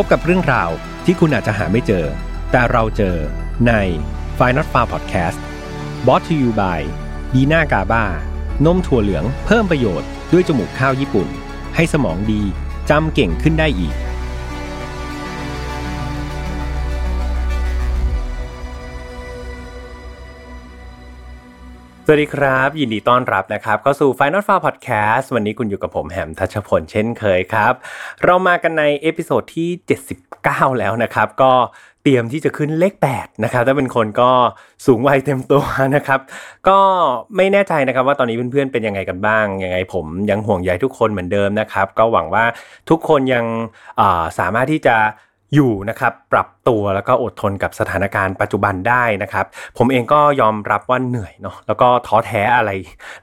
พบกับเรื่องราวที่คุณอาจจะหาไม่เจอแต่เราเจอใน Final Not Foul Podcast Brought to you by Dina Gaba นมถั่วเหลืองเพิ่มประโยชน์ด้วยจมูกข้าวญี่ปุ่นให้สมองดีจำเก่งขึ้นได้อีกสวัสดีครับยินดีต้อนรับนะครับเข้าสู่ Final Fire Podcast วันนี้คุณอยู่กับผมแหมทัชพลเช่นเคยครับเรามากันในเอพิโซดที่79แล้วนะครับก็เตรียมที่จะขึ้นเลข8นะครับถ้าเป็นคนก็สูงวัยเต็มตัวนะครับก็ไม่แน่ใจนะครับว่าตอนนี้เพื่อนๆเป็นยังไงกันบ้างยังไงผมยังห่วงใยทุกคนเหมือนเดิมนะครับก็หวังว่าทุกคนยังสามารถที่จะอยู่นะครับปรับตัวแล้วก็อดทนกับสถานการณ์ปัจจุบันได้นะครับผมเองก็ยอมรับว่าเหนื่อยเนาะแล้วก็ท้อแท้อะไร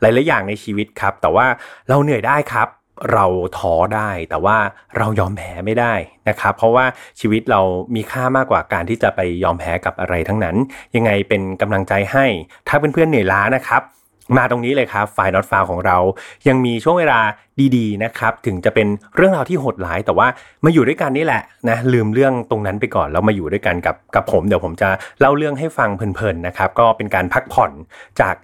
หลายๆอย่างในชีวิตครับแต่ว่าเราเหนื่อยได้ครับเราท้อได้แต่ว่าเรายอมแพ้ไม่ได้นะครับเพราะว่าชีวิตเรามีค่ามากกว่าการที่จะไปยอมแพ้กับอะไรทั้งนั้นยังไงเป็นกำลังใจให้ถ้าเพื่อนๆเหนื่อยล้านะครับมาตรงนี้เลยครับ Find Not Far ของเรายังมีช่วงเวลาดีๆนะครับถึงจะเป็นเรื่องราวที่โหดร้ายแต่ว่ามาอยู่ด้วยกันนี่แหละนะลืมเรื่องตรงนั้นไปก่อนแล้วมาอยู่ด้วยกันกับผมเดี๋ยวผมจะเล่าเรื่องให้ฟังเพลินๆนะครับก็เป็นการพักผ่อนจาก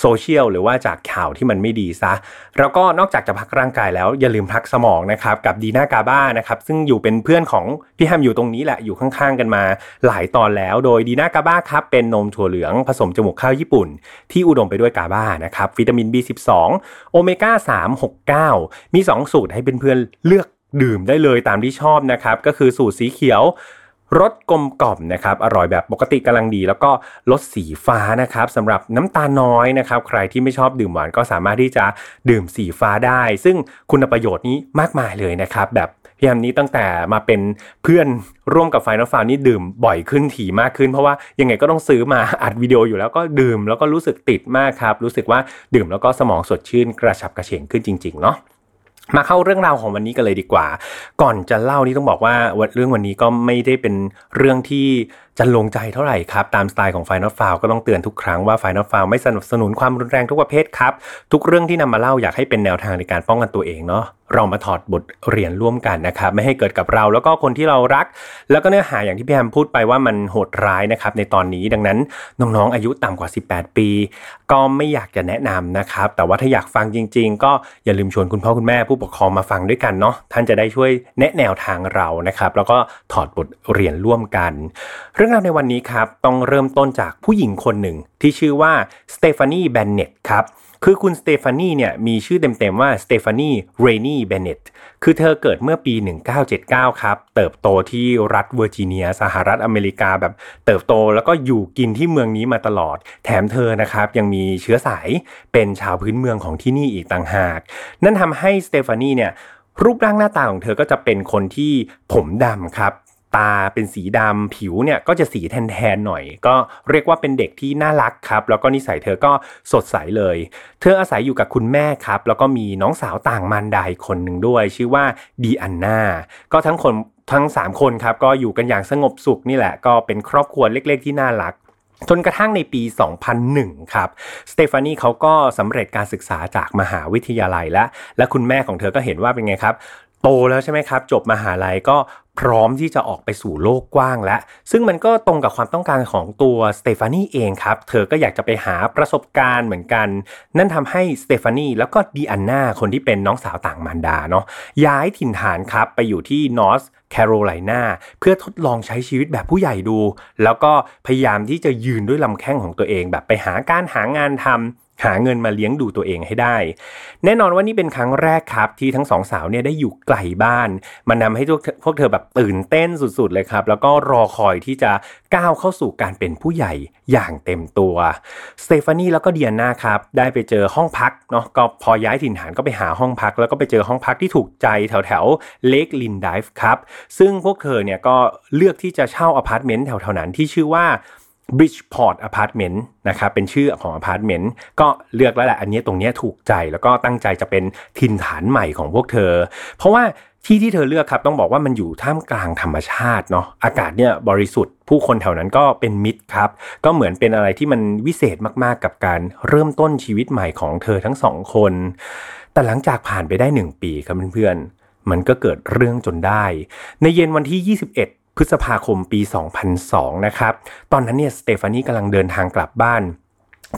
โซเชียลหรือว่าจากข่าวที่มันไม่ดีซะแล้วก็นอกจากจะพักร่างกายแล้วอย่าลืมพักสมองนะครับกับดีน่ากาบ้านะครับซึ่งอยู่เป็นเพื่อนของพี่แฮมอยู่ตรงนี้แหละอยู่ข้างๆกันมาหลายตอนแล้วโดยดีน่ากาบ้าครับเป็นนมถั่วเหลืองผสมจมูกข้าวญี่ปุ่นที่อุดมไปด้วยกาบ้านะครับวิตามิน B12 โอเมก้า369มี2สูตรให้เพื่อนๆเลือกดื่มได้เลยตามที่ชอบนะครับก็คือสูตรสีเขียวรสกลมกล่อมนะครับอร่อยแบบปกติกำลังดีแล้วก็รสสีฟ้านะครับสำหรับน้ำตาลน้อยนะครับใครที่ไม่ชอบดื่มหวานก็สามารถที่จะดื่มสีฟ้าได้ซึ่งคุณประโยชน์นี้มากมายเลยนะครับแบบพี่แฮมนี้ตั้งแต่มาเป็นเพื่อนร่วมกับ Final Fire นี่ดื่มบ่อยขึ้นถี่มากขึ้นเพราะว่ายังไงก็ต้องซื้อมาอัดวิดีโออยู่แล้วก็ดื่มแล้วก็รู้สึกติดมากครับรู้สึกว่าดื่มแล้วก็สมองสดชื่นกระฉับกระเฉงขึ้นจริงๆเนาะมาเข้าเรื่องราวของวันนี้กันเลยดีกว่าก่อนจะเล่านี่ต้องบอกว่าเรื่องวันนี้ก็ไม่ได้เป็นเรื่องที่จะลงใจเท่าไหร่ครับตามสไตล์ของ Final File ก็ต้องเตือนทุกครั้งว่า Final File ไม่สนับสนุนความรุนแรงทุกประเภทครับทุกเรื่องที่นำมาเล่าอยากให้เป็นแนวทางในการป้องกันตัวเองเนาะเรามาถอดบทเรียนร่วมกันนะครับไม่ให้เกิดกับเราแล้วก็คนที่เรารักแล้วก็เนื้อหาอย่างที่พี่แฮมพูดไปว่ามันโหดร้ายนะครับในตอนนี้ดังนั้นน้องๆอายุต่ำกว่า18ปีก็ไม่อยากจะแนะนำนะครับแต่ว่าถ้าอยากฟังจริงๆก็อย่าลืมชวนคุณพ่อคุณแม่ผู้ปกครองมาฟังด้วยกันเนาะท่านจะได้ช่วยแนะแนวทางเรานะครับแล้วก็ถอดบทเรียนร่วมกันเรื่องราวในวันนี้ครับต้องเริ่มต้นจากผู้หญิงคนหนึ่งที่ชื่อว่าสเตฟานีแบนเน็ตครับคือคุณสเตฟานีเนี่ยมีชื่อเต็มๆว่าสเตฟานีเรนี่เบนเน็ตคือเธอเกิดเมื่อปี1979ครับเติบโตที่รัฐเวอร์จิเนียสหรัฐอเมริกาแบบเติบโตแล้วก็อยู่กินที่เมืองนี้มาตลอดแถมเธอนะครับยังมีเชื้อสายเป็นชาวพื้นเมืองของที่นี่อีกต่างหากนั่นทำให้สเตฟานีเนี่ยรูปร่างหน้าตาของเธอก็จะเป็นคนที่ผมดำครับตาเป็นสีดำผิวเนี่ยก็จะสีแทนหน่อยก็เรียกว่าเป็นเด็กที่น่ารักครับแล้วก็นิสัยเธอก็สดใสเลยเธออาศัยอยู่กับคุณแม่ครับแล้วก็มีน้องสาวต่างมารดาคนหนึ่งด้วยชื่อว่าดีอันนาก็ทั้ง3คนครับก็อยู่กันอย่างสงบสุขนี่แหละก็เป็นครอบครัวเล็กๆที่น่ารักจนกระทั่งในปี 2001 ครับสเตฟานีเขาก็สำเร็จการศึกษาจากมหาวิทยาลัยและคุณแม่ของเธอก็เห็นว่าเป็นไงครับโตแล้วใช่ไหมครับจบมหาลัยก็พร้อมที่จะออกไปสู่โลกกว้างแล้วซึ่งมันก็ตรงกับความต้องการของตัวสเตฟานีเองครับเธอก็อยากจะไปหาประสบการณ์เหมือนกันนั่นทำให้สเตฟานีแล้วก็ดีอันนาคนที่เป็นน้องสาวต่างมารดาเนาะย้ายถิ่นฐานครับไปอยู่ที่นอร์ทแคโรไลนาเพื่อทดลองใช้ชีวิตแบบผู้ใหญ่ดูแล้วก็พยายามที่จะยืนด้วยลำแข้งของตัวเองแบบไปหางานทำหาเงินมาเลี้ยงดูตัวเองให้ได้แน่นอนว่านี่เป็นครั้งแรกครับที่ทั้งสองสาวเนี่ยได้อยู่ไกลบ้านมันนำให้พวกเธอแบบตื่นเต้นสุดๆเลยครับแล้วก็รอคอยที่จะก้าวเข้าสู่การเป็นผู้ใหญ่อย่างเต็มตัวสเตฟานีแล้วก็เดียน่าครับได้ไปเจอห้องพักเนาะก็พอย้ายถิ่นฐานก็ไปหาห้องพักแล้วก็ไปเจอห้องพักที่ถูกใจแถวเลคลินไดฟ์ครับซึ่งพวกเธอเนี่ยก็เลือกที่จะเช่าอพาร์ตเมนต์แถวๆนั้นที่ชื่อว่าBridgeport Apartment นะครับเป็นชื่อของอพาร์ตเมนต์ก็เลือกแล้วแหละอันนี้ตรงนี้ถูกใจแล้วก็ตั้งใจจะเป็นถิ่นฐานใหม่ของพวกเธอเพราะว่าที่เธอเลือกครับต้องบอกว่ามันอยู่ท่ามกลางธรรมชาติเนาะอากาศเนี่ยบริสุทธิ์ผู้คนแถวนั้นก็เป็นมิตรครับก็เหมือนเป็นอะไรที่มันวิเศษมากๆกับการเริ่มต้นชีวิตใหม่ของเธอทั้ง2คนแต่หลังจากผ่านไปได้1ปีครับเพื่อน มันก็เกิดเรื่องจนได้ในเย็นวันที่21พฤษภาคมปี2002นะครับตอนนั้นเนี่ยสเตฟานีกำลังเดินทางกลับบ้าน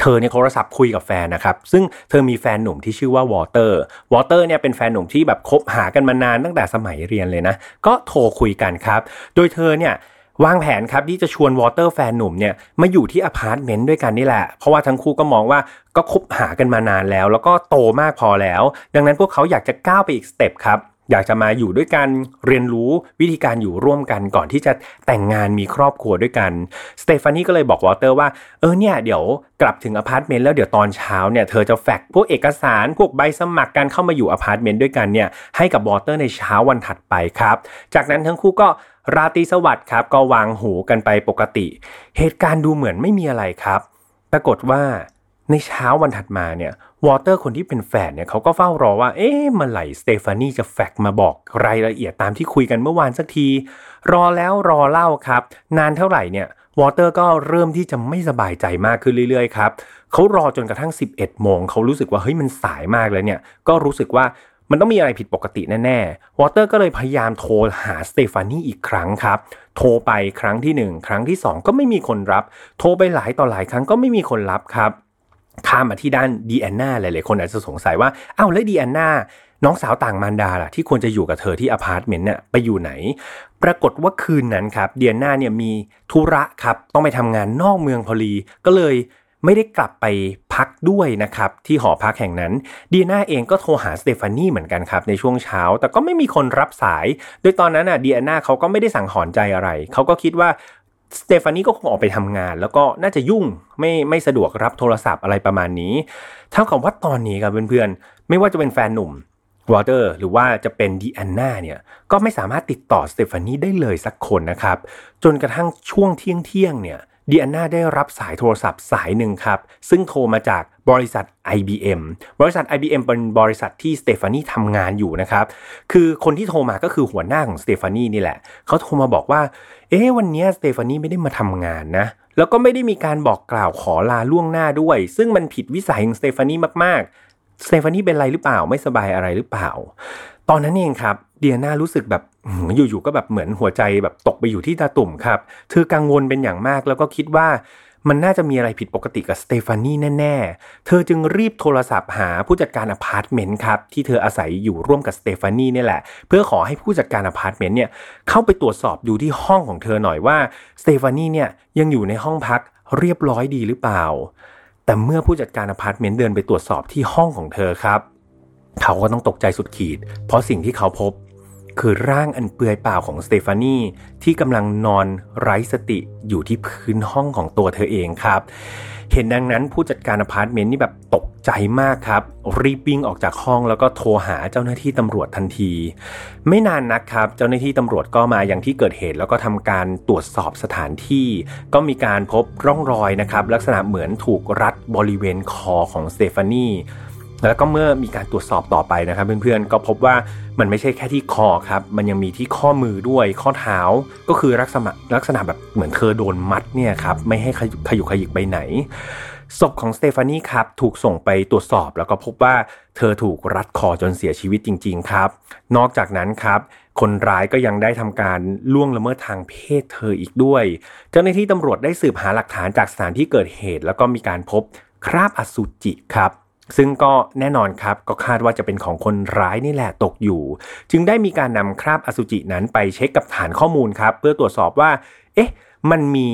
เธอเนี่ยโทรศัพท์คุยกับแฟนนะครับซึ่งเธอมีแฟนหนุ่มที่ชื่อว่าวอเตอร์เนี่ยเป็นแฟนหนุ่มที่แบบคบหากันมานานตั้งแต่สมัยเรียนเลยนะก็โทรคุยกันครับโดยเธอเนี่ยวางแผนครับที่จะชวนวอเตอร์แฟนหนุ่มเนี่ยมาอยู่ที่อพาร์ตเมนต์ด้วยกันนี่แหละเพราะว่าทั้งคู่ก็มองว่าก็คบหากันมานานแล้วแล้วก็โตมากพอแล้วดังนั้นพวกเขาอยากจะก้าวไปอีกสเต็ปครับอยากจะมาอยู่ด้วยกันเรียนรู้วิธีการอยู่ร่วมกันก่อนที่จะแต่งงานมีครอบครัวด้วยกันสเตฟานีก็เลยบอกวอเตอร์ว่าเนี่ยเดี๋ยวกลับถึงอพาร์ตเมนต์แล้วเดี๋ยวตอนเช้าเนี่ยเธอจะแฟกซ์พวกเอกสารพวกใบสมัครการเข้ามาอยู่อพาร์ตเมนต์ด้วยกันเนี่ยให้กับวอเตอร์ในเช้าวันถัดไปครับจากนั้นทั้งคู่ก็ราตรีสวัสดิ์ครับก็วางหูกันไปปกติเหตุการณ์ดูเหมือนไม่มีอะไรครับปรากฏว่าในเช้าวันถัดมาเนี่ยวอเตอร์คนที่เป็นแฟนเนี่ยเขาก็เฝ้ารอว่าเมื่อไหร่สเตฟานีจะแฟกซ์มาบอกรายละเอียดตามที่คุยกันเมื่อวานสักทีรอแล้วรอเล่าครับนานเท่าไหร่เนี่ยวอเตอร์ก็เริ่มที่จะไม่สบายใจมากขึ้นเรื่อยๆครับเขารอจนกระทั่ง 11 โมงเขารู้สึกว่าเฮ้ยมันสายมากแล้วเนี่ยก็รู้สึกว่ามันต้องมีอะไรผิดปกติแน่ๆวอเตอร์ก็เลยพยายามโทรหาสเตฟานีอีกครั้งครับโทรไปครั้งที่1ครั้งที่2ก็ไม่มีคนรับโทรไปหลายต่อหลายครั้งก็ไม่มีคนรับครับข้ามมาที่ด้านดีแอนนาหลายๆคนอาจจะสงสัยว่าอ้าวแล้วดีแอนนาน้องสาวต่างมารดาล่ะที่ควรจะอยู่กับเธอที่อพาร์ตเมนต์เนี่ยไปอยู่ไหนปรากฏว่าคืนนั้นครับดีแอนนาเนี่ยมีธุระครับต้องไปทำงานนอกเมืองพอดีก็เลยไม่ได้กลับไปพักด้วยนะครับที่หอพักแห่งนั้นดีน่าเองก็โทรหาสเตฟานีเหมือนกันครับในช่วงเช้าแต่ก็ไม่มีคนรับสายโดยตอนนั้นน่ะดีน่าเขาก็ไม่ได้สังหรณ์ใจอะไรเขาก็คิดว่าสเตฟานีก็คงออกไปทำงานแล้วก็น่าจะยุ่งไม่สะดวกรับโทรศัพท์อะไรประมาณนี้เท่ากับว่าตอนนี้ครับเพื่อนๆไม่ว่าจะเป็นแฟนหนุ่มวอเตอร์หรือว่าจะเป็นดีแอนนาเนี่ยก็ไม่สามารถติดต่อสเตฟานีได้เลยสักคนนะครับจนกระทั่งช่วงเที่ยงเนี่ยดีแอนนาได้รับสายโทรศัพท์สายหนึ่งครับซึ่งโทรมาจากบริษัท IBM เป็นบริษัทที่สเตฟานีทำงานอยู่นะครับคือคนที่โทรมาก็คือหัวหน้าของสเตฟานีนี่แหละเขาโทรมาบอกว่าวันนี้สเตฟานีไม่ได้มาทำงานนะแล้วก็ไม่ได้มีการบอกกล่าวขอลาล่วงหน้าด้วยซึ่งมันผิดวิสัยของสเตฟานีมากๆสเตฟานีเป็นไรหรือเปล่าไม่สบายอะไรหรือเปล่าตอนนั้นเองครับดีแอนนารู้สึกแบบอยู่ๆก็แบบเหมือนหัวใจแบบตกไปอยู่ที่ตาตุ่มครับเธอกังวลเป็นอย่างมากแล้วก็คิดว่ามันน่าจะมีอะไรผิดปกติกับสเตฟานีแน่ๆเธอจึงรีบโทรศัพท์หาผู้จัดการอพาร์ตเมนต์ครับที่เธออาศัยอยู่ร่วมกับสเตฟานีนี่แหละเพื่อขอให้ผู้จัดการอพาร์ตเมนต์เนี่ยเข้าไปตรวจสอบดูที่ห้องของเธอหน่อยว่าสเตฟานีเนี่ยยังอยู่ในห้องพักเรียบร้อยดีหรือเปล่าแต่เมื่อผู้จัดการอพาร์ตเมนต์เดินไปตรวจสอบที่ห้องของเธอครับเขาก็ต้องตกใจสุดขีดเพราะสิ่งที่เขาพบคือร่างอันเปลือยเปล่าของสเตฟานีที่กำลังนอนไร้สติอยู่ที่พื้นห้องของตัวเธอเองครับเห็นดังนั้นผู้จัดการอพาร์ตเมนต์นี่แบบตกใจมากครับรีบวิ่งออกจากห้องแล้วก็โทรหาเจ้าหน้าที่ตำรวจทันทีไม่นานนักครับเจ้าหน้าที่ตำรวจก็มายังที่เกิดเหตุแล้วก็ทำการตรวจสอบสถานที่ก็มีการพบร่องรอยนะครับลักษณะเหมือนถูกรัดบริเวณคอของสเตฟานีแล้วก็เมื่อมีการตรวจสอบต่อไปนะครับเพื่อนๆก็พบว่ามันไม่ใช่แค่ที่คอครับมันยังมีที่ข้อมือด้วยข้อเท้าก็คือลักษณะแบบเหมือนเธอโดนมัดเนี่ยครับไม่ให้ขยุกขยิกไปไหนศพของสเตฟานีครับถูกส่งไปตรวจสอบแล้วก็พบว่าเธอถูกรัดคอจนเสียชีวิตจริงๆครับนอกจากนั้นครับคนร้ายก็ยังได้ทำการล่วงละเมิดทางเพศเธออีกด้วยเจ้าหน้าที่ตำรวจได้สืบหาหลักฐานจากสถานที่เกิดเหตุแล้วก็มีการพบคราบอสุจิครับซึ่งก็แน่นอนครับก็คาดว่าจะเป็นของคนร้ายนี่แหละตกอยู่จึงได้มีการนำคราบอสุจินั้นไปเช็คกับฐานข้อมูลครับเพื่อตรวจสอบว่ามันมี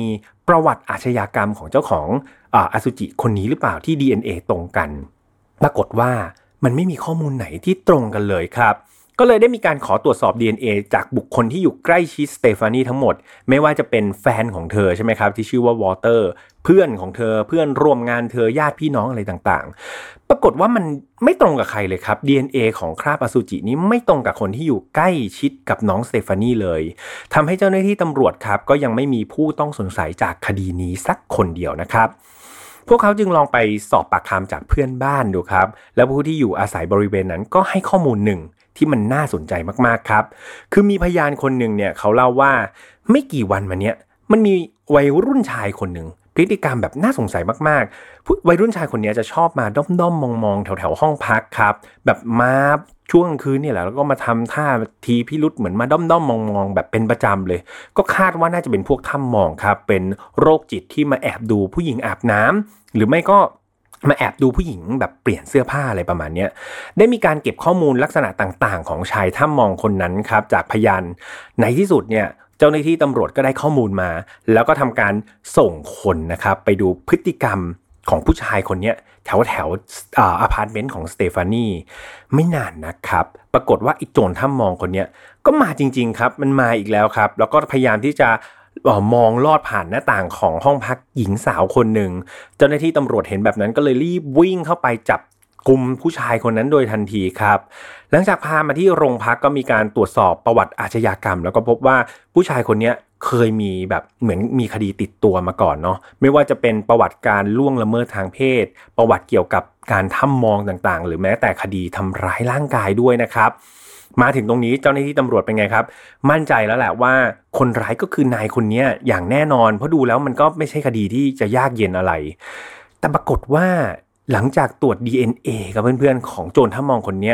ประวัติอาชญากรรมของเจ้าของอสุจิคนนี้หรือเปล่าที่ DNA ตรงกันปรากฏว่ามันไม่มีข้อมูลไหนที่ตรงกันเลยครับก็เลยได้มีการขอตรวจสอบ DNA จากบุคคลที่อยู่ใกล้ชิดสเตฟานีทั้งหมดไม่ว่าจะเป็นแฟนของเธอใช่ไหมครับที่ชื่อว่าวอเตอร์เพื่อนของเธอเพื่อนร่วมงานเธอญาติพี่น้องอะไรต่างๆปรากฏว่ามันไม่ตรงกับใครเลยครับ DNA ของคราบอสุจินี้ไม่ตรงกับคนที่อยู่ใกล้ชิดกับน้องสเตฟานีเลยทำให้เจ้าหน้าที่ตำรวจครับก็ยังไม่มีผู้ต้องสงสัยจากคดีนี้สักคนเดียวนะครับพวกเขาจึงลองไปสอบปากคำจากเพื่อนบ้านดูครับแล้วผู้ที่อยู่อาศัยบริเวณนั้นก็ให้ข้อมูลหนึ่งที่มันน่าสนใจมากๆครับคือมีพยานคนหนึ่งเนี่ยเขาเล่าว่าไม่กี่วันมาเนี้ยมันมีวัยรุ่นชายคนหนึ่ง พฤติกรรมแบบน่าสงสัยมากๆวัยรุ่นชายคนนี้จะชอบมาด้อมๆมองๆแถวๆห้องพักครับแบบมาช่วงคืนนี่แหละแล้วก็มาทำท่าทีพิรุธเหมือนมาด้อมๆมองๆแบบเป็นประจำเลยก็คาดว่าน่าจะเป็นพวกถ้ำมองครับเป็นโรคจิตที่มาแอบดูผู้หญิงอาบน้ำหรือไม่ก็มาแอบดูผู้หญิงแบบเปลี่ยนเสื้อผ้าอะไรประมาณนี้ได้มีการเก็บข้อมูลลักษณะต่างๆของชายถ้ำมองคนนั้นครับจากพยานในที่สุดเนี่ยเจ้าหน้าที่ตำรวจก็ได้ข้อมูลมาแล้วก็ทำการส่งคนนะครับไปดูพฤติกรรมของผู้ชายคนนี้แถวอพาร์ตเมนต์ของสเตฟานีไม่นานนะครับปรากฏว่าอีโจรถ้ำมองคนนี้ก็มาจริงๆครับมันมาอีกแล้วครับแล้วก็พยายามที่จะมองลอดผ่านหน้าต่างของห้องพักหญิงสาวคนหนึ่งเจ้าหน้าที่ตำรวจเห็นแบบนั้นก็เลยรีบวิ่งเข้าไปจับกลุ่มผู้ชายคนนั้นโดยทันทีครับหลังจากพามาที่โรงพักก็มีการตรวจสอบประวัติอาชญากรรมแล้วก็พบว่าผู้ชายคนนี้เคยมีแบบเหมือนมีคดีติดตัวมาก่อนเนาะไม่ว่าจะเป็นประวัติการล่วงละเมิดทางเพศประวัติเกี่ยวกับการถ้ำมองต่างๆหรือแม้แต่คดีทำร้ายร่างกายด้วยนะครับมาถึงตรงนี้เจ้าหน้าที่ตำรวจเป็นไงครับมั่นใจแล้วแหละว่าคนร้ายก็คือนายคนนี้อย่างแน่นอนเพราะดูแล้วมันก็ไม่ใช่คดีที่จะยากเย็นอะไรแต่ปรากฏว่าหลังจากตรวจ DNA กับเพื่อนๆของโจรถ้ามองคนนี้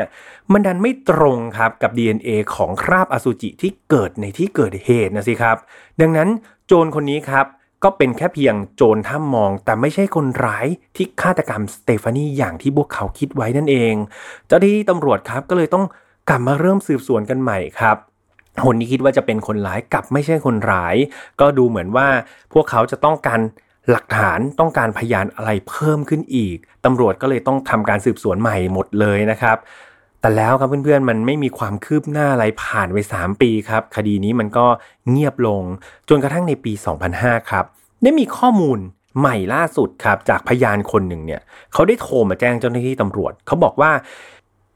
มันดันไม่ตรงครับกับ DNA ของคราบอสุจิที่เกิดในที่เกิดเหตุนะสิครับดังนั้นโจรคนนี้ครับก็เป็นแค่เพียงโจรถ้ามองแต่ไม่ใช่คนร้ายที่ฆาตกรรมสเตฟานีอย่างที่พวกเขาคิดไว้นั่นเองเจ้าหน้าที่ตำรวจครับก็เลยต้องกลับมาเริ่มสืบสวนกันใหม่ครับคนที่คิดว่าจะเป็นคนร้ายกลับไม่ใช่คนร้ายก็ดูเหมือนว่าพวกเขาจะต้องการหลักฐานต้องการพยานอะไรเพิ่มขึ้นอีกตำรวจก็เลยต้องทำการสืบสวนใหม่หมดเลยนะครับแต่แล้วครับเพื่อนๆมันไม่มีความคืบหน้าอะไรผ่านไป3ปีครับคดีนี้มันก็เงียบลงจนกระทั่งในปี2005ครับได้มีข้อมูลใหม่ล่าสุดครับจากพยานคนหนึ่งเนี่ยเขาได้โทรมาแจ้งเจ้าหน้าที่ตำรวจเขาบอกว่า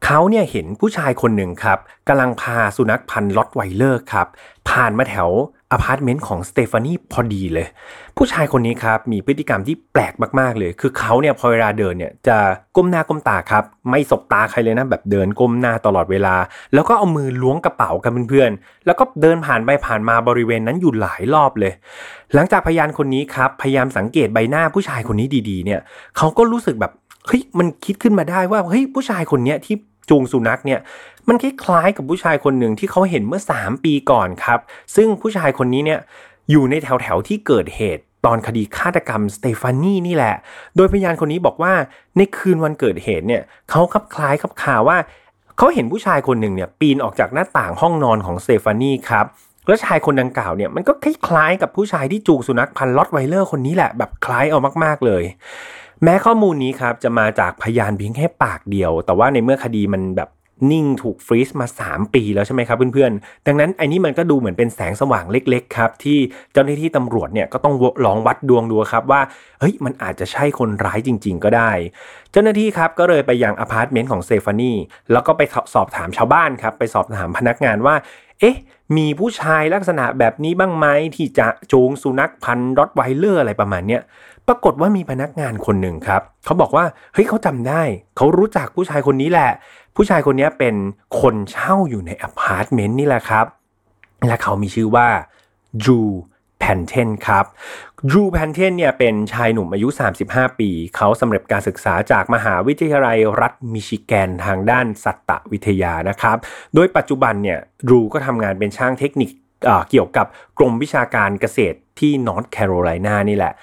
เขาเนี่ยเห็นผู้ชายคนหนึ่งครับกำลังพาสุนัขพันธุ์ล็อตไวเลอร์ครับผ่านมาแถวอพาร์ตเมนต์ของสเตฟานีพอดีเลยผู้ชายคนนี้ครับมีพฤติกรรมที่แปลกมากๆเลยคือเขาเนี่ยพอเวลาเดินเนี่ยจะก้มหน้าก้มตาครับไม่สบตาใครเลยนะแบบเดินก้มหน้าตลอดเวลาแล้วก็เอามือล้วงกระเป๋ากับเพื่อนๆแล้วก็เดินผ่านไปผ่านมาบริเวณนั้นอยู่หลายรอบเลยหลังจากพยานคนนี้ครับพยายามสังเกตใบหน้าผู้ชายคนนี้ดีๆเนี่ยเขาก็รู้สึกแบบเฮ้ยมันคิดขึ้นมาได้ว่าเฮ้ยผู้ชายคนนี้ที่จูงสุนัขเนี่ยมันคล้ายๆกับผู้ชายคนหนึ่งที่เขาเห็นเมื่อ3ปีก่อนครับซึ่งผู้ชายคนนี้เนี่ยอยู่ในแถวๆที่เกิดเหตุตอนคดีฆาตกรรมสเตฟานีนี่แหละโดยพยานคนนี้บอกว่าในคืนวันเกิดเหตุเนี่ยเขาคล้ายๆกับข่าวว่าเขาเห็นผู้ชายคนหนึ่งเนี่ยปีนออกจากหน้าต่างห้องนอนของสเตฟานีครับแล้วชายคนดังกล่าวเนี่ยมันก็คล้ายๆกับผู้ชายที่จูงสุนัขพันล็อตไวเลอร์คนนี้แหละแบบคล้ายเอามากๆเลยแม้ข้อมูลนี้ครับจะมาจากพยานเพียงแค่ปากเดียวแต่ว่าในเมื่อคดีมันแบบนิ่งถูกฟรีซมา3ปีแล้วใช่ไหมครับเพื่อนๆดังนั้นไอ้นี่มันก็ดูเหมือนเป็นแสงสว่างเล็กๆครับที่เจ้าหน้าที่ตำรวจเนี่ยก็ต้องลองวัดดวงดูครับว่าเฮ้ยมันอาจจะใช่คนร้ายจริงๆก็ได้เจ้าหน้าที่ครับก็เลยไปยังอพาร์ตเมนต์ของสเตฟานีแล้วก็ไปสอบถามชาวบ้านครับไปสอบถามพนักงานว่าเอ๊ะมีผู้ชายลักษณะแบบนี้บ้างไหมที่จะจูงสุนัขพันธุ์ร็อตไวเลอร์อะไรประมาณเนี้ยปรากฏว่ามีพนักงานคนหนึ่งครับเขาบอกว่าเฮ้ยเขาจำได้เขารู้จักผู้ชายคนนี้แหละผู้ชายคนนี้เป็นคนเช่าอยู่ในอพาร์ตเมนต์นี่แหละครับและเขามีชื่อว่าจูแพนเทนครับดรูว์แพนเทนเนี่ยเป็นชายหนุ่มอายุ35ปีเขาสำเร็จการศึกษาจากมหาวิทยาลัยรัฐมิชิแกนทางด้านสัตววิทยานะครับโดยปัจจุบันเนี่ยดรูว์ก็ทำงานเป็นช่างเทคนิคเกี่ยวกับกรมวิชาการเกษตรที่นอร์ทแคโรไลนานี่แหละ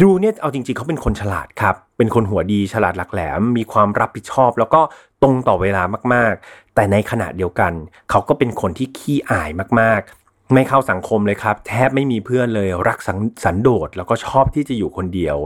ดรูว์เนี่ยเอาจริงๆเขาเป็นคนฉลาดครับเป็นคนหัวดีฉลาดหลักแหลมมีความรับผิดชอบแล้วก็ตรงต่อเวลามากๆแต่ในขณะเดียวกันเขาก็เป็นคนที่ขี้อายมากๆไม่เข้าสังคมเลยครับแทบไม่มีเพื่อนเลยรักสันโดษแล้วก็ชอบที่จะอยู่คนเดียว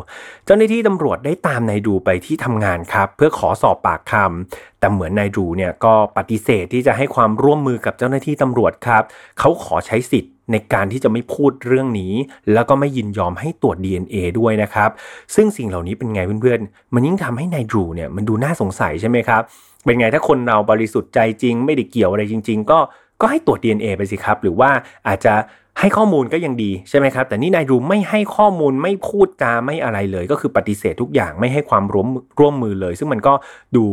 เจ้าหน้าที่ตำรวจได้ตามนายดูไปที่ทำงานครับเพื่อขอสอบปากคำแต่เหมือนนายดูเนี่ยก็ปฏิเสธที่จะให้ความร่วมมือกับเจ้าหน้าที่ตำรวจครับเขาขอใช้สิทธิ์ในการที่จะไม่พูดเรื่องนี้แล้วก็ไม่ยินยอมให้ตรวจ DNA ด้วยนะครับซึ่งสิ่งเหล่านี้เป็นไงเพื่อนๆมันยิ่งทำให้นายดูเนี่ยมันดูน่าสงสัยใช่ไหมครับเป็นไงถ้าคนเราบริสุทธิ์ใจจริงไม่ได้เกี่ยวอะไรจริงๆก็ให้ตรวจ DNA ไปสิครับหรือว่าอาจจะให้ข้อมูลก็ยังดีใช่ไหมครับแต่นี่นายดูไม่ให้ข้อมูลไม่พูดจาไม่อะไรเลยก็คือปฏิเสธทุกอย่างไม่ให้ความร่วมมือเลยซึ่งมันก็ดู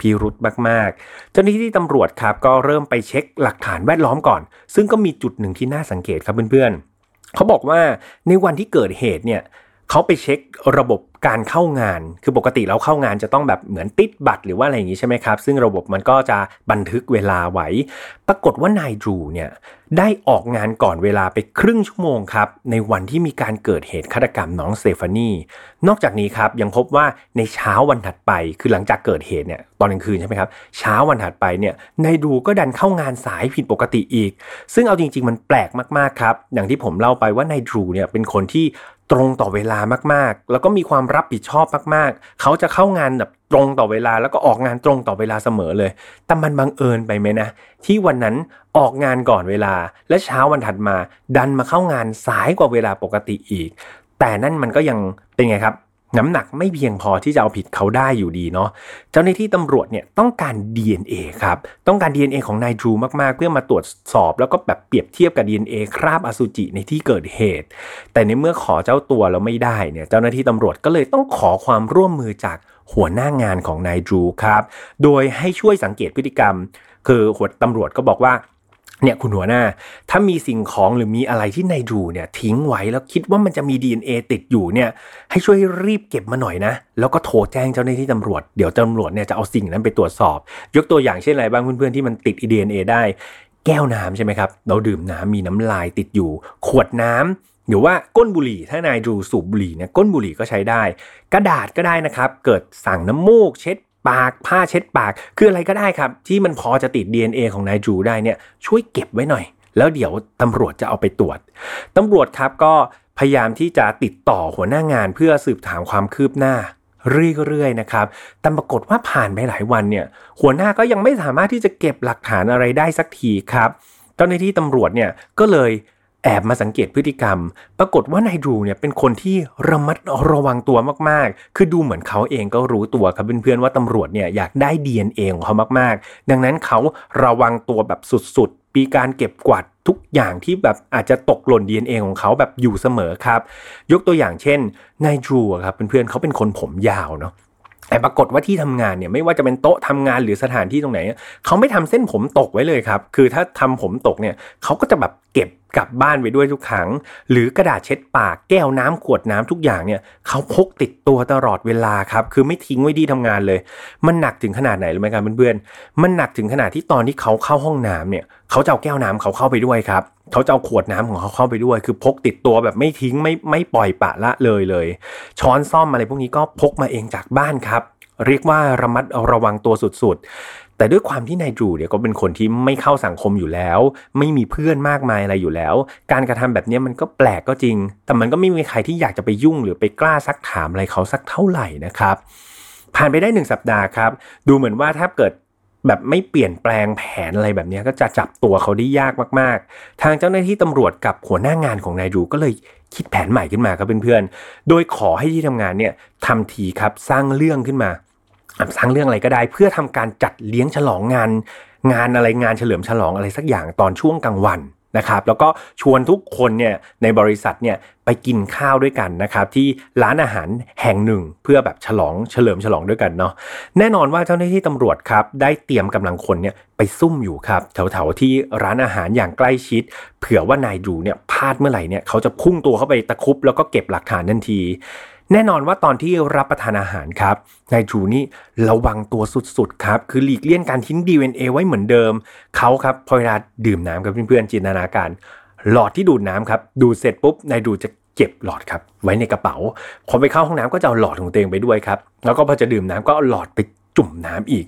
พิรุธมากๆเจ้าหน้าที่ตำรวจครับก็เริ่มไปเช็คหลักฐานแวดล้อมก่อนซึ่งก็มีจุดหนึ่งที่น่าสังเกตครับเพื่อนๆเขาบอกว่าในวันที่เกิดเหตุเนี่ย เขาไปเช็คระบบการเข้างานคือปกติแล้วเข้างานจะต้องแบบเหมือนติดบัตรหรือว่าอะไรอย่างนี้ใช่ไหมครับซึ่งระบบมันก็จะบันทึกเวลาไว้ปรากฏว่านายดรูเนี่ยได้ออกงานก่อนเวลาไปครึ่งชั่วโมงครับในวันที่มีการเกิดเหตุฆาตกรรมน้องสเตฟานีนอกจากนี้ครับยังพบว่าในเช้าวันถัดไปคือหลังจากเกิดเหตุเนี่ยตอนกลางคืนใช่ไหมครับเช้าวันถัดไปเนี่ยนายดรูก็ดันเข้างานสายผิดปกติอีกซึ่งเอาจริงๆมันแปลกมากๆครับอย่างที่ผมเล่าไปว่านายดรูเนี่ยเป็นคนที่ตรงต่อเวลามากๆแล้วก็มีความรับผิดชอบมากๆเขาจะเข้างานแบบตรงต่อเวลาแล้วก็ออกงานตรงต่อเวลาเสมอเลยแต่มันบังเอิญไปไหมนะที่วันนั้นออกงานก่อนเวลาและเช้าวันถัดมาดันมาเข้างานสายกว่าเวลาปกติอีกแต่นั่นมันก็ยังเป็นไงครับน้ำหนักไม่เพียงพอที่จะเอาผิดเขาได้อยู่ดีเนาะเจ้าหน้าที่ตำรวจเนี่ยต้องการ DNA ครับต้องการ DNA ของนายดรูมากๆเพื่อมาตรวจสอบแล้วก็แบบเปรียบเทียบกับ DNA คราบอสุจิในที่เกิดเหตุแต่ในเมื่อขอเจ้าตัวแล้วไม่ได้เนี่ยเจ้าหน้าที่ตำรวจก็เลยต้องขอความร่วมมือจากหัวหน้างานของนายดรูครับโดยให้ช่วยสังเกตพฤติกรรมคือหัวตำรวจก็บอกว่าเนี่ยคุณหัวหน้าถ้ามีสิ่งของหรือมีอะไรที่นายดรูเนี่ยทิ้งไว้แล้วคิดว่ามันจะมี DNA ติดอยู่เนี่ยให้ช่วยรีบเก็บมาหน่อยนะแล้วก็โทรแจ้งเจ้าหน้าที่ตำรวจเดี๋ยวตำรวจเนี่ยจะเอาสิ่งนั้นไปตรวจสอบยกตัวอย่างเช่นอะไรบ้างเพื่อนๆที่มันติด DNA ได้แก้วน้ำใช่ไหมครับเราดื่มน้ำมีน้ำลายติดอยู่ขวดน้ำหรือว่าก้นบุหรี่ถ้านายดรูสูบบุหรี่เนี่ยก้นบุหรี่ก็ใช้ได้กระดาษก็ได้นะครับเกิดสั่งน้ำมูกเช็ดปากผ้าเช็ดปากคืออะไรก็ได้ครับที่มันพอจะติด DNA ของนายดรูได้เนี่ยช่วยเก็บไว้หน่อยแล้วเดี๋ยวตำรวจจะเอาไปตรวจตำรวจครับก็พยายามที่จะติดต่อหัวหน้างานเพื่อสืบถามความคืบหน้าเรื่อยๆนะครับแต่ปรากฏว่าผ่านไปหลายวันเนี่ยหัวหน้าก็ยังไม่สามารถที่จะเก็บหลักฐานอะไรได้สักทีครับเจ้าหน้าที่ตำรวจเนี่ยก็เลยแอบมาสังเกตพฤติกรรมปรากฏว่านายดรูเนี่ยเป็นคนที่ระมัดระวังตัวมากๆคือดูเหมือนเขาเองก็รู้ตัวครับเพื่อนๆว่าตำรวจเนี่ยอยากได้ DNA ของเขามากๆดังนั้นเขาระวังตัวแบบสุดๆมีการเก็บกวาดทุกอย่างที่แบบอาจจะตกหล่น DNA ของเขาแบบอยู่เสมอครับยกตัวอย่างเช่นนายดรูครับเพื่อนๆเขาเป็นคนผมยาวเนาะแต่ปรากฏว่าที่ทำงานเนี่ยไม่ว่าจะเป็นโต๊ะทำงานหรือสถานที่ตรงไหนเขาไม่ทำเส้นผมตกไว้เลยครับคือถ้าทำผมตกเนี่ยเขาก็จะแบบเก็บกลับบ้านไปด้วยทุกครั้งหรือกระดาษเช็ดปากแก้วน้ำขวดน้ำทุกอย่างเนี่ยเขาพกติดตัวตลอดเวลาครับคือไม่ทิ้งไว้ที่ทำงานเลยมันหนักถึงขนาดไหนรู้ไหมครับเพื่อนๆมันหนักถึงขนาดที่ตอนที่เขาเข้าห้องน้ำเนี่ยเขาจะเอาแก้วน้ำเขาเข้าไปด้วยครับเขาจะเอาขวดน้ำของเขาเข้าไปด้วยคือพกติดตัวแบบไม่ทิ้งไม่ปล่อยปละละเลยช้อนซ่อมอะไรพวกนี้ก็พกมาเองจากบ้านครับเรียกว่าระมัดระวังตัวสุดๆแต่ด้วยความที่นายดรูเนี่ยก็เป็นคนที่ไม่เข้าสังคมอยู่แล้วไม่มีเพื่อนมากมายอะไรอยู่แล้วการกระทำแบบนี้มันก็แปลกก็จริงแต่มันก็ไม่มีใครที่อยากจะไปยุ่งหรือไปกล้าซักถามอะไรเขาสักเท่าไหร่นะครับผ่านไปได้1สัปดาห์ครับดูเหมือนว่าถ้าเกิดแบบไม่เปลี่ยนแปลงแผนอะไรแบบนี้ก็จะจับตัวเขาได้ยากมากๆทางเจ้าหน้าที่ตำรวจกับหัวหน้างานของนายดรูก็เลยคิดแผนใหม่ขึ้นมาครับเพื่อนๆโดยขอให้ที่ทำงานเนี่ยทำทีครับสร้างเรื่องขึ้นมาสร้างเรื่องอะไรก็ได้เพื่อทำการจัดเลี้ยงฉลองงานอะไรงานเฉลิมฉลองอะไรสักอย่างตอนช่วงกลางวันนะครับแล้วก็ชวนทุกคนเนี่ยในบริษัทเนี่ยไปกินข้าวด้วยกันนะครับที่ร้านอาหารแห่งหนึ่งเพื่อแบบเฉลิมฉลองด้วยกันเนาะแน่นอนว่าเจ้าหน้าที่ตำรวจครับได้เตรียมกำลังคนเนี่ยไปซุ่มอยู่ครับแถวๆที่ร้านอาหารอย่างใกล้ชิดเผื่อว่านายดรูเนี่ยพลาดเมื่อไหร่เนี่ยเขาจะพุ่งตัวเข้าไปตะคุบแล้วก็เก็บหลักฐานทันทีแน่นอนว่าตอนที่รับประทานอาหารครับนายดรูนี่ระวังตัวสุดๆครับคือหลีกเลี่ยงการทิ้ง DNA ไว้เหมือนเดิมเขาครับพอเวลาดื่มน้ำกับเพื่อนๆจินตนาการหลอดที่ดูดน้ำครับดูเสร็จปุ๊บนายดรูจะเก็บหลอดครับไว้ในกระเป๋าพอไปเข้าห้องน้ำก็จะเอาหลอดของตัวเองไปด้วยครับแล้วก็พอจะดื่มน้ำก็เอาหลอดไปจุ่มน้ำอีก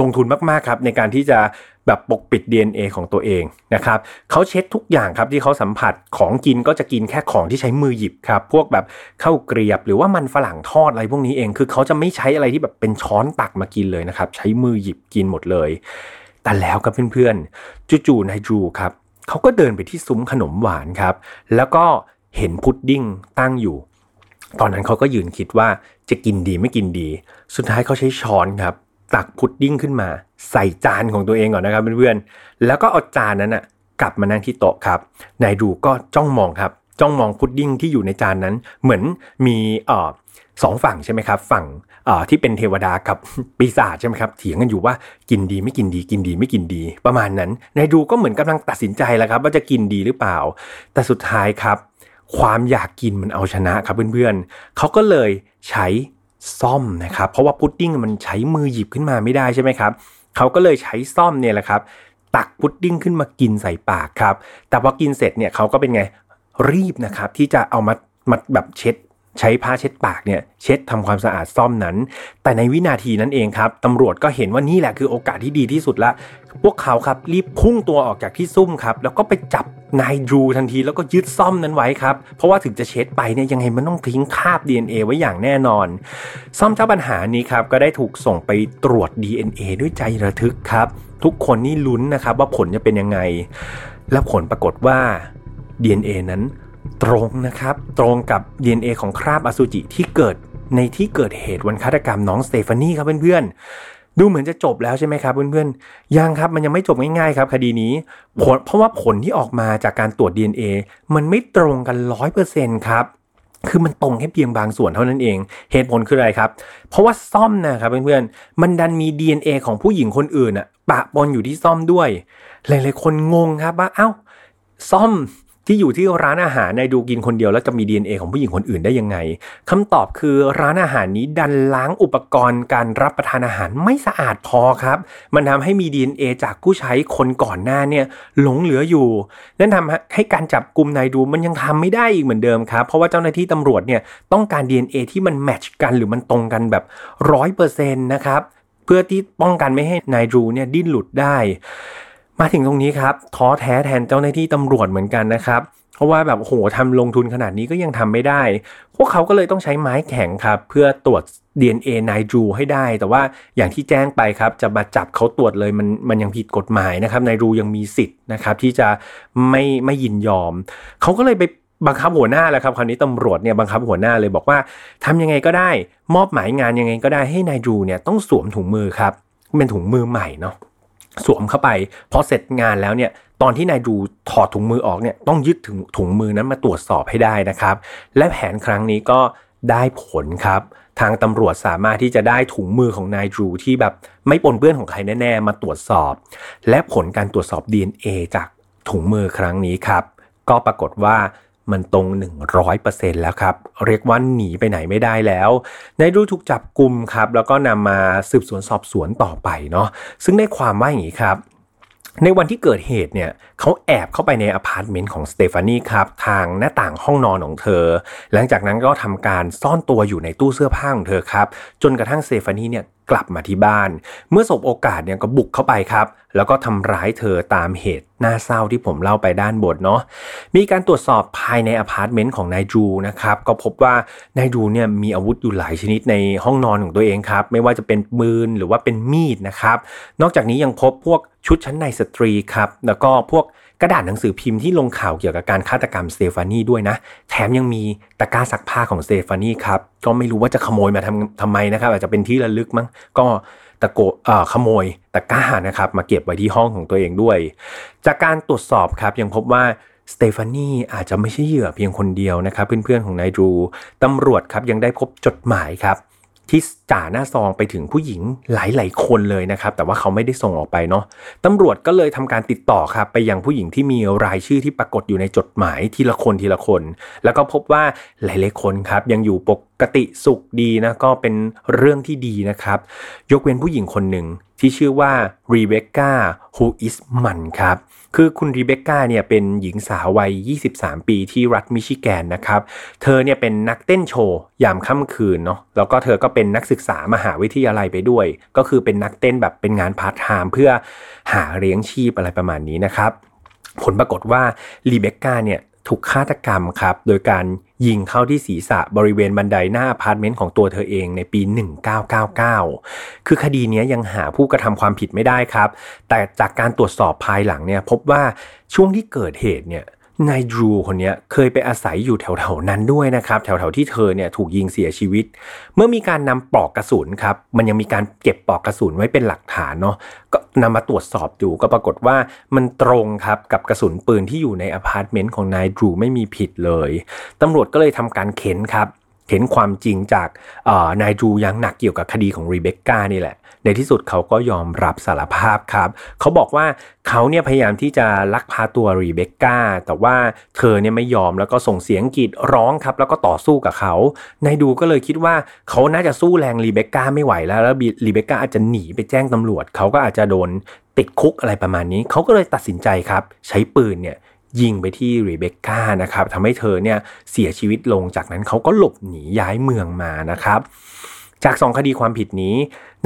ลงทุนมากๆครับในการที่จะแบบปกปิด DNA ของตัวเองนะครับเขาเช็ดทุกอย่างครับที่เขาสัมผัสของกินก็จะกินแค่ของที่ใช้มือหยิบครับพวกแบบข้าวเกรียบหรือว่ามันฝรั่งทอดอะไรพวกนี้เองคือเขาจะไม่ใช้อะไรที่แบบเป็นช้อนตักมากินเลยนะครับใช้มือหยิบกินหมดเลยแต่แล้วครับเพื่อนๆจู่ๆนายดรูครับเขาก็เดินไปที่ซุ้มขนมหวานครับแล้วก็เห็นพุดดิ้งตั้งอยู่ตอนนั้นเขาก็ยืนคิดว่าจะกินดีไม่กินดีสุดท้ายเขาใช้ช้อนครับตักพุดดิ้งขึ้นมาใส่จานของตัวเองก่อนนะครับเพื่อนๆแล้วก็เอาจานนั้นน่ะกลับมานั่งที่โต๊ะครับนายดรูก็จ้องมองพุดดิ้งที่อยู่ในจานนั้นเหมือนมีสองฝั่งใช่ไหมครับฝั่งที่เป็นเทวดากับปีศาจใช่ไหมครับเถียงกันอยู่ว่ากินดีไม่กินดีประมาณนั้นนายดรูก็เหมือนกำลังตัดสินใจแล้วครับว่าจะกินดีหรือเปล่าแต่สุดท้ายครับ ความอยากกินมันเอาชนะครับเพื่อนๆเขาก็เลยใช้ซ่อมนะครับเพราะว่าพุดดิ้งมันใช้มือหยิบขึ้นมาไม่ได้ใช่ไหมครับเขาก็เลยใช้ซ่อมเนี่ยแหละครับตักพุดดิ้งขึ้นมากินใส่ปากครับแต่พอกินเสร็จเนี่ยเขาก็เป็นไงรีบนะครับที่จะเอามาแบบเช็ดใช้ผ้าเช็ดปากเนี่ยเช็ดทำความสะอาดซ่อมนั้นแต่ในวินาทีนั้นเองครับตำรวจก็เห็นว่านี่แหละคือโอกาสที่ดีที่สุดละพวกเขาครับรีบพุ่งตัวออกจากที่ซุ่มครับแล้วก็ไปจับนายดรูทันทีแล้วก็ยึดซ่อมนั้นไว้ครับเพราะว่าถึงจะเช็ดไปเนี่ยยังไงมันต้องทิ้งคราบ DNA ไว้อย่างแน่นอนซ่อมเจ้าปัญหานี้ครับก็ได้ถูกส่งไปตรวจ DNA ด้วยใจระทึกครับทุกคนนี่ลุ้นนะครับว่าผลจะเป็นยังไงและผลปรากฏว่า DNA นั้นตรงนะครับตรงกับ DNA ของคราบอสุจิที่เกิดในที่เกิดเหตุวันฆาตกรรมน้องสเตฟานี่ครับเพื่อนๆดูเหมือนจะจบแล้วใช่ไหมครับเพื่อนๆยังครับมันยังไม่จบง่ายๆครับคดีนี้เพราะว่าผลที่ออกมาจากการตรวจ DNA มันไม่ตรงกัน 100% ครับคือมันตรงแค่เพียงบางส่วนเท่านั้นเองเหตุผลคืออะไรครับเพราะว่าซ่อมนะครับเพื่อนๆมันดันมี DNA ของผู้หญิงคนอื่นอะปะปนอยู่ที่ซ่อมด้วยหลายๆคนงงครับว่าเอ้าซ่อมที่อยู่ที่ร้านอาหารนายดูกินคนเดียวแล้วจะมี DNA ของผู้หญิงคนอื่นได้ยังไงคำตอบคือร้านอาหารนี้ดันล้างอุปกรณ์การรับประทานอาหารไม่สะอาดพอครับมันทำให้มี DNA จากผู้ใช้คนก่อนหน้าเนี่ยหลงเหลืออยู่นั่นทำให้การจับกุมนายดูมันยังทำไม่ได้อีกเหมือนเดิมครับเพราะว่าเจ้าหน้าที่ตำรวจเนี่ยต้องการ DNA ที่มันแมทช์กันหรือมันตรงกันแบบ 100% นะครับเพื่อที่ป้องกันไม่ให้นายดูเนี่ยดิ้นหลุดได้มาถึงตรงนี้ครับท้อแท้แทนเจ้าหน้าที่ตำรวจเหมือนกันนะครับเพราะว่าแบบโหทำลงทุนขนาดนี้ก็ยังทำไม่ได้พวกเขาก็เลยต้องใช้ไม้แข็งครับเพื่อตรวจ DNA นายดูให้ได้แต่ว่าอย่างที่แจ้งไปครับจะมาจับเขาตรวจเลยมันยังผิดกฎหมายนะครับนายดูยังมีสิทธิ์นะครับที่จะไม่ยินยอมเขาก็เลยไปบังคับหัวหน้าแล้วครับคราวนี้ตำรวจเนี่ยบังคับหัวหน้าเลยบอกว่าทำยังไงก็ได้มอบหมายงานยังไงก็ได้ให้นายดูเนี่ยต้องสวมถุงมือครับเป็นถุงมือใหม่เนาะสวมเข้าไปพอเสร็จงานแล้วเนี่ยตอนที่นายดูถอดถุงมือออกเนี่ยต้องยึดถึงถุงมือนั้นมาตรวจสอบให้ได้นะครับและแผนครั้งนี้ก็ได้ผลครับทางตำรวจสามารถที่จะได้ถุงมือของนายดูที่แบบไม่ปนเปื้อนของใครแน่ๆมาตรวจสอบและผลการตรวจสอบ DNA จากถุงมือครั้งนี้ครับก็ปรากฏว่ามันตรง 100% แล้วครับเรียกว่าหนีไปไหนไม่ได้แล้วนายดูถูกจับกุมครับแล้วก็นำมาสืบสวนสอบสวนต่อไปเนาะซึ่งได้ความว่าอย่างนี้ครับในวันที่เกิดเหตุเนี่ยเขาแอบเข้าไปในอพาร์ตเมนต์ของสเตฟานี่ครับทางหน้าต่างห้องนอนของเธอหลังจากนั้นก็ทำการซ่อนตัวอยู่ในตู้เสื้อผ้าของเธอครับจนกระทั่งสเตฟานี่เนี่ยกลับมาที่บ้านเมื่อสบโอกาสเนี่ยก็บุกเข้าไปครับแล้วก็ทำร้ายเธอตามเหตุน่าเศร้าที่ผมเล่าไปด้านบนเนาะมีการตรวจสอบภายในอพาร์ตเมนต์ของนายดูนะครับก็พบว่านายดูเนี่ยมีอาวุธอยู่หลายชนิดในห้องนอนของตัวเองครับไม่ว่าจะเป็นปืนหรือว่าเป็นมีดนะครับนอกจากนี้ยังพบพวกชุดชั้นในสตรีครับแล้วก็พวกกระดาษหนังสือพิมพ์ที่ลงข่าวเกี่ยวกับการฆาตกรรมสเตฟานี่ด้วยนะแถมยังมีตะกร้าซักผ้าของสเตฟานี่ครับก็ไม่รู้ว่าจะขโมยมาทำไมนะครับอาจจะเป็นที่ระลึกมั้งก็ขโมยตะกร้านะครับมาเก็บไว้ที่ห้องของตัวเองด้วยจากการตรวจสอบครับยังพบว่าสเตฟานี่อาจจะไม่ใช่เหยื่อเพียงคนเดียวนะครับเพื่อนๆของนายดูตำรวจครับยังได้พบจดหมายครับที่จ่าหน้าซองไปถึงผู้หญิงหลายๆคนเลยนะครับแต่ว่าเขาไม่ได้ส่งออกไปเนาะตำรวจก็เลยทำการติดต่อครับไปยังผู้หญิงที่มีรายชื่อที่ปรากฏอยู่ในจดหมายทีละคนแล้วก็พบว่าหลายๆคนครับยังอยู่ปกติสุขดีนะก็เป็นเรื่องที่ดีนะครับยกเว้นผู้หญิงคนหนึ่งที่ชื่อว่ารีเบคก้าฮูอิสมันครับคือคุณรีเบคก้าเนี่ยเป็นหญิงสาววัย23ปีที่รัฐมิชิแกนนะครับเธอเนี่ยเป็นนักเต้นโชว์ยามค่ำคืนเนาะแล้วก็เธอก็เป็นนักศึกษามหาวิทยาลัยไปด้วยก็คือเป็นนักเต้นแบบเป็นงานพาร์ทไทม์เพื่อหาเลี้ยงชีพอะไรประมาณนี้นะครับผลปรากฏว่ารีเบคก้าเนี่ยถูกฆาตกรรมครับโดยการยิงเข้าที่ศีรษะบริเวณบันไดหน้าอพาร์ตเมนต์ของตัวเธอเองในปี 1999 คือคดีนี้ยังหาผู้กระทำความผิดไม่ได้ครับแต่จากการตรวจสอบภายหลังเนี่ยพบว่าช่วงที่เกิดเหตุเนี่ยนายดูคนนี้เคยไปอาศัยอยู่แถวๆนั้นด้วยนะครับแถวๆที่เธอเนี่ยถูกยิงเสียชีวิตเมื่อมีการนำปลอกกระสุนครับมันยังมีการเก็บปลอกกระสุนไว้เป็นหลักฐานเนาะก็นำมาตรวจสอบดูก็ปรากฏว่ามันตรงครับกับกระสุนปืนที่อยู่ในอพาร์ตเมนต์ของนายดูไม่มีผิดเลยตำรวจก็เลยทำการเค้นครับ เห็นความจริงจากนายจูยังหนักเกี่ยวกับคดีของรีเบคก้านี่แหละในที่สุดเขาก็ยอมรับสารภาพครับเขาบอกว่าเขาเนี่ยพยายามที่จะลักพาตัวรีเบคก้าแต่ว่าเธอเนี่ยไม่ยอมแล้วก็ส่งเสียงกรีดร้องครับแล้วก็ต่อสู้กับเขานายดูก็เลยคิดว่าเขาน่าจะสู้แรงรีเบคก้าไม่ไหวแล้วรีเบคก้าอาจจะหนีไปแจ้งตำรวจเขาก็อาจจะโดนติดคุกอะไรประมาณนี้เขาก็เลยตัดสินใจครับใช้ปืนเนี่ยยิงไปที่รีเบคก้านะครับทำให้เธอเนี่ยเสียชีวิตลงจากนั้นเขาก็หลบหนีย้ายเมืองมานะครับจาก2คดีความผิดนี้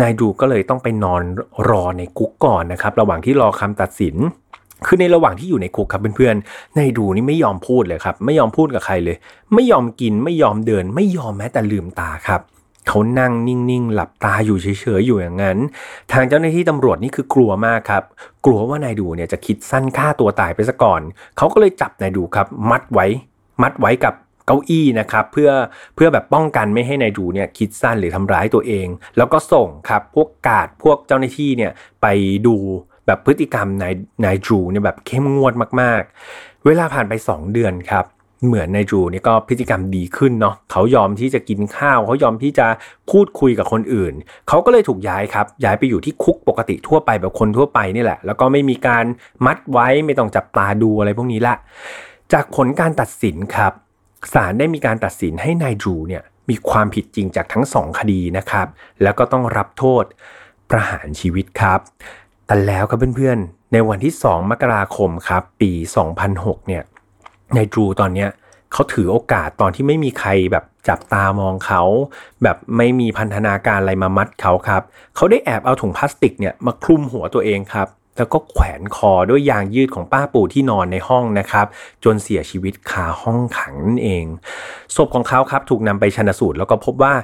นายดูก็เลยต้องไปนอนรอในคุกก่อนนะครับระหว่างที่รอคำตัดสินคือในระหว่างที่อยู่ในคุกครับเพื่อนๆนายดูนี่ไม่ยอมพูดเลยครับไม่ยอมพูดกับใครเลยไม่ยอมกินไม่ยอมเดินไม่ยอมแม้แต่ลืมตาครับเขานั่งนิ่งๆหลับตาอยู่เฉยๆอยู่อย่างนั้นทางเจ้าหน้าที่ตำรวจนี่คือกลัวมากครับกลัวว่านายดูเนี่ยจะคิดสั้นฆ่าตัวตายไปซะก่อนเขาก็เลยจับนายดูครับมัดไว้กับเก้าอี้นะครับเพื่อแบบป้องกันไม่ให้นายดูเนี่ยคิดสั้นหรือทำร้ายตัวเองแล้วก็ส่งครับพวกกาดพวกเจ้าหน้าที่เนี่ยไปดูแบบพฤติกรรมนายดูเนี่ยแบบเข้มงวดมากๆเวลาผ่านไป2เดือนครับเหมือนนายจูนี่ก็พฤติกรรมดีขึ้นเนาะเขายอมที่จะกินข้าวเขายอมที่จะพูดคุยกับคนอื่นเขาก็เลยถูกย้ายครับย้ายไปอยู่ที่คุกปกติทั่วไปแบบคนทั่วไปนี่แหละแล้วก็ไม่มีการมัดไว้ไม่ต้องจับตาดูอะไรพวกนี้ละจากผลการตัดสินครับศาลได้มีการตัดสินให้นายจูเนี่ยมีความผิดจริงจากทั้ง2คดีนะครับแล้วก็ต้องรับโทษประหารชีวิตครับแต่แล้วครับเพื่อนๆในวันที่2มกราคมครับปี2006เนี่ยนายจูตอนเนี้ยเขาถือโอกาสตอนที่ไม่มีใครแบบจับตามองเขาแบบไม่มีพันธนาการอะไรมามัดเขาครับเขาได้แอบเอาถุงพลาสติกเนี่ยมาคลุมหัวตัวเองครับแล้วก็แขวนคอด้วยยางยืดของป้าปู่ที่นอนในห้องนะครับจนเสียชีวิตคาห้องขังนั่นเองศพของเขาครับถูกนำไปชันสูตรแล้วก็พบว่า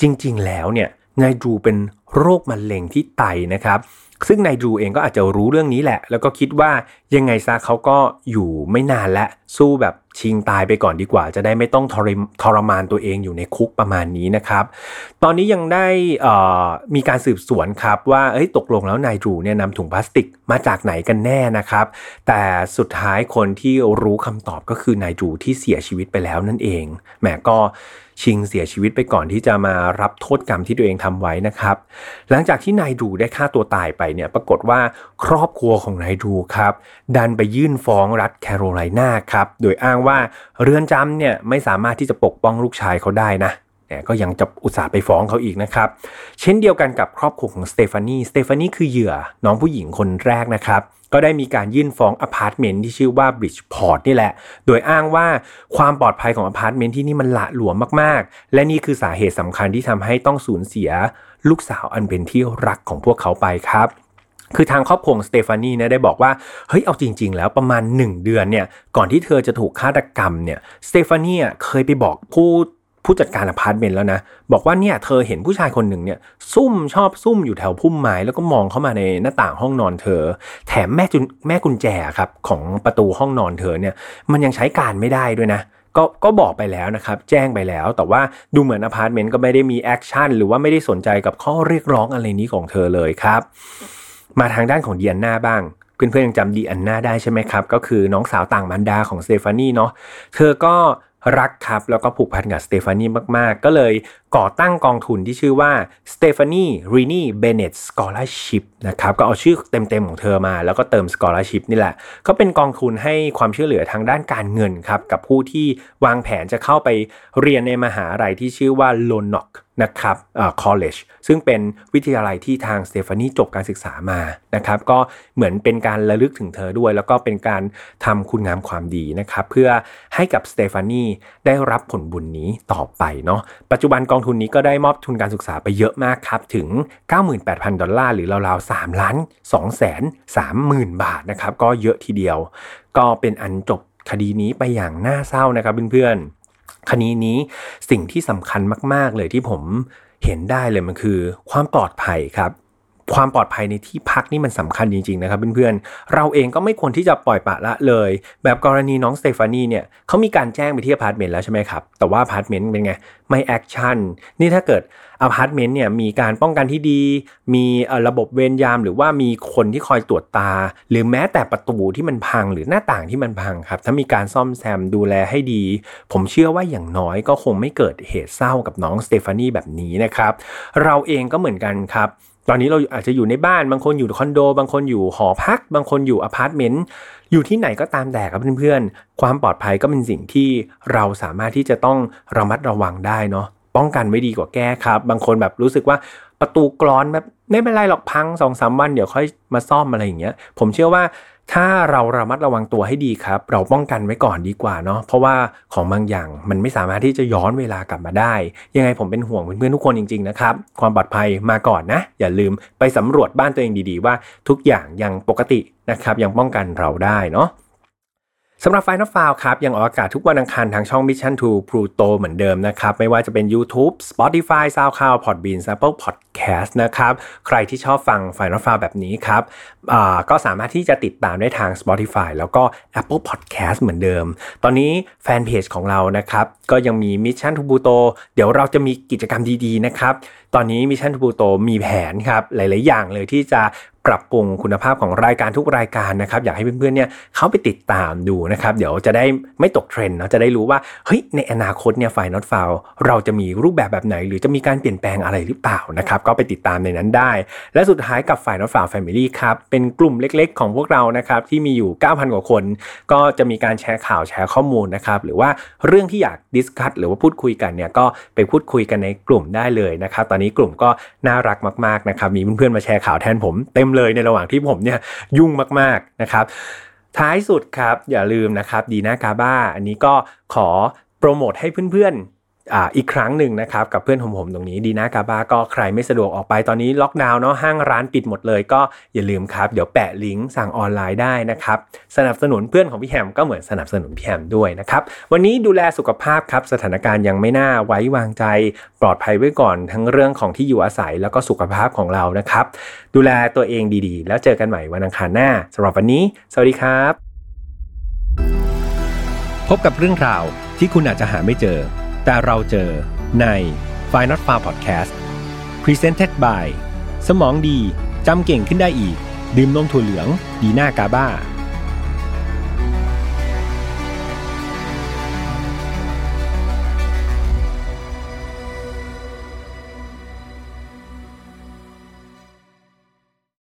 จริงๆแล้วเนี่ยนายจูเป็นโรคมะเร็งที่ไตนะครับซึ่งนายดูเองก็อาจจะรู้เรื่องนี้แหละแล้วก็คิดว่ายังไงซะเขาก็อยู่ไม่นานและสู้แบบชิงตายไปก่อนดีกว่าจะได้ไม่ต้องทรมานตัวเองอยู่ในคุกประมาณนี้นะครับตอนนี้ยังได้มีการสืบสวนครับว่าตกลงแล้วนายดูเนี่ยนำถุงพลาสติกมาจากไหนกันแน่นะครับแต่สุดท้ายคนที่รู้คำตอบก็คือนายดูที่เสียชีวิตไปแล้วนั่นเองแหมก็ชิงเสียชีวิตไปก่อนที่จะมารับโทษกรรมที่ตัวเองทำไว้นะครับหลังจากที่นายดูได้ฆ่าตัวตายไปเนี่ยปรากฏว่าครอบครัวของนายดูครับดันไปยื่นฟ้องรัฐแคโรไลนาครับโดยอ้างว่าเรือนจำเนี่ยไม่สามารถที่จะปกป้องลูกชายเขาได้นะแต่ก็ยังจะอุตส่าห์ไปฟ้องเขาอีกนะครับเช่นเดียวกันกับครอบครัวของสเตฟานีคือเหยื่อน้องผู้หญิงคนแรกนะครับก็ได้มีการยื่นฟ้องอพาร์ตเมนต์ที่ชื่อว่า Bridgeport นี่แหละโดยอ้างว่าความปลอดภัยของอพาร์ตเมนต์ที่นี่มันหละหลวมมากๆและนี่คือสาเหตุสำคัญที่ทำให้ต้องสูญเสียลูกสาวอันเป็นที่รักของพวกเขาไปครับคือทางครอบครัวสเตฟานีเนี่ยได้บอกว่าเอาจริงๆแล้วประมาณ1เดือนเนี่ยก่อนที่เธอจะถูกฆาตกรรมเนี่ยสเตฟานีเคยไปบอกผู้จัดการอพาร์ตเมนต์แล้วนะบอกว่าเนี่ยเธอเห็นผู้ชายคนหนึ่งเนี่ยชอบซุ่มอยู่แถวพุ่มไม้แล้วก็มองเข้ามาในหน้าต่างห้องนอนเธอแถมแม่กุญแจครับของประตูห้องนอนเธอเนี่ยมันยังใช้การไม่ได้ด้วยนะก็บอกไปแล้วนะครับแจ้งไปแล้วแต่ว่าดูเหมือนอพาร์ตเมนต์ก็ไม่ได้มีแอคชั่นหรือว่าไม่ได้สนใจกับข้อเรียกร้องอะไรนี้ของเธอเลยครับมาทางด้านของดีอันน่าบ้างเพื่อนๆยังจำดีอันน่าได้ใช่ไหมครับก็คือน้องสาวต่างมารดาของสเตฟานีเนาะเธอก็รักครับแล้วก็ผูกพันกับสเตฟานีมากๆก็เลยก่อตั้งกองทุนที่ชื่อว่า Stephanie Renee Bennett Scholarship นะครับก็เอาชื่อเต็มๆของเธอมาแล้วก็เติม Scholarship นี่แหละก็เป็นกองทุนให้ความช่วยเหลือทางด้านการเงินครับกับผู้ที่วางแผนจะเข้าไปเรียนในมหาวิทยาลัยที่ชื่อว่า Lono นะครับcollege ซึ่งเป็นวิทยาลัยที่ทางสเตฟานีจบการศึกษามานะครับก็เหมือนเป็นการระลึกถึงเธอด้วยแล้วก็เป็นการทำคุณงามความดีนะครับเพื่อให้กับสเตฟานีได้รับผลบุญนี้ต่อไปเนาะปัจจุบันกองทุนนี้ก็ได้มอบทุนการศึกษาไปเยอะมากครับถึง 98,000 ดอลลาร์หรือราวๆ 3,230,000 บาทนะครับก็เยอะทีเดียวก็เป็นอันจบคดีนี้ไปอย่างน่าเศร้านะครับเพื่อนๆคดีนี้สิ่งที่สำคัญมากๆเลยที่ผมเห็นได้เลยมันคือความปลอดภัยครับ ความปลอดภัยในที่พักนี่มันสำคัญจริงๆนะครับเพื่อนๆเราเองก็ไม่ควรที่จะปล่อยปละละเลยแบบกรณีน้องสเตฟานีเนี่ยเขามีการแจ้งไปที่อพาร์ตเมนต์แล้วใช่ไหมครับแต่ว่าอพาร์ตเมนต์เป็นไงไม่แอคชั่นนี่ถ้าเกิดอพาร์ตเมนต์เนี่ยมีการป้องกันที่ดีมีระบบเวรยามหรือว่ามีคนที่คอยตรวจตาหรือแม้แต่ประตูที่มันพังหรือหน้าต่างที่มันพังครับถ้ามีการซ่อมแซมดูแลให้ดีผมเชื่อว่าอย่างน้อยก็คงไม่เกิดเหตุเศร้ากับน้องสเตฟานีแบบนี้นะครับเราเองก็เหมือนกันครับตอนนี้เราอาจจะอยู่ในบ้านบางคนอยู่คอนโดบางคนอยู่หอพักบางคนอยู่อพาร์ตเมนต์อยู่ที่ไหนก็ตามแต่ครับเพื่อนๆความปลอดภัยก็เป็นสิ่งที่เราสามารถที่จะต้องระมัดระวังได้เนาะป้องกันไว้ดีกว่าแก้ครับบางคนแบบรู้สึกว่าประตูกลอนแบบไม่เป็นไรหรอกพัง 2-3 วันเดี๋ยวค่อยมาซ่อมอะไรอย่างเงี้ยผมเชื่อว่าถ้าเราระมัดระวังตัวให้ดีครับเราป้องกันไว้ก่อนดีกว่าเนาะเพราะว่าของบางอย่างมันไม่สามารถที่จะย้อนเวลากลับมาได้ยังไงผมเป็นห่วงเพื่อนๆทุกคนจริงๆนะครับความปลอดภัยมาก่อนนะอย่าลืมไปสำรวจบ้านตัวเองดีๆว่าทุกอย่างยังปกตินะครับยังป้องกันเราได้เนาะสำหรับ Final File ครับยังออกอากาศทุกวันอังคารทางช่อง Mission to Pluto เหมือนเดิมนะครับไม่ว่าจะเป็น YouTube, Spotify, SoundCloud, Podbean, Apple Podcast นะครับใครที่ชอบฟัง Final File แบบนี้ครับก็สามารถที่จะติดตามได้ทาง Spotify แล้วก็ Apple Podcast เหมือนเดิมตอนนี้แฟนเพจของเรานะครับก็ยังมี Mission to Pluto เดี๋ยวเราจะมีกิจกรรมดีๆนะครับตอนนี้ Mission to Pluto มีแผนครับหลายๆอย่างเลยที่จะปรับปรุงคุณภาพของรายการทุกรายการนะครับอยากให้เพื่อนๆเนี่ยเขาไปติดตามดูนะครับเดี๋ยวจะได้ไม่ตกเทรนด์เนาะจะได้รู้ว่าเฮ้ยในอนาคตเนี่ย Find Not Far เราจะมีรูปแบบไหนหรือจะมีการเปลี่ยนแปลงอะไรหรือเปล่านะครับก็ไปติดตามในนั้นได้และสุดท้ายกับ Find Not Far Family ครับเป็นกลุ่มเล็กๆของพวกเรานะครับที่มีอยู่ 9,000 กว่าคนก็จะมีการแชร์ข่าวแชร์ข้อมูลนะครับหรือว่าเรื่องที่อยากดิสคัสหรือว่าพูดคุยกันเนี่ยก็ไปพูดคุยกันในกลุ่มได้เลยนะครับตอนนี้กลุ่มก็น่ารักมากๆนะครับมีเพื่อนๆมาแชร์ข่าวแทนผมเต็มเลยในระหว่างที่ผมเนี่ยยุ่งมากๆนะครับท้ายสุดครับอย่าลืมนะครับ Dina Gaba อันนี้ก็ขอโปรโมทให้เพื่อนๆอีกครั้งหนึ่งนะครับกับเพื่อนผมตรงนี้ Dina Gaba ก็ใครไม่สะดวกออกไปตอนนี้ล็อกดาวน์เนาะห้างร้านปิดหมดเลยก็อย่าลืมครับเดี๋ยวแปะลิงก์สั่งออนไลน์ได้นะครับสนับสนุนเพื่อนของพี่แฮมก็เหมือนสนับสนุนพี่แฮมด้วยนะครับวันนี้ดูแลสุขภาพครับสถานการณ์ยังไม่น่าไว้วางใจปลอดภัยไว้ก่อนทั้งเรื่องของที่อยู่อาศัยแล้วก็สุขภาพของเรานะครับดูแลตัวเองดีๆแล้วเจอกันใหม่วันอังคารหน้าสำหรับวันนี้สวัสดีครับพบกับเรื่องราวที่คุณอาจจะหาไม่เจอแต่เราเจอใน Final Not Foul Podcast Presented by สมองดีจำเก่งขึ้นได้อีกดื่มนมถั่วเหลืองดีหน้ากาบ้า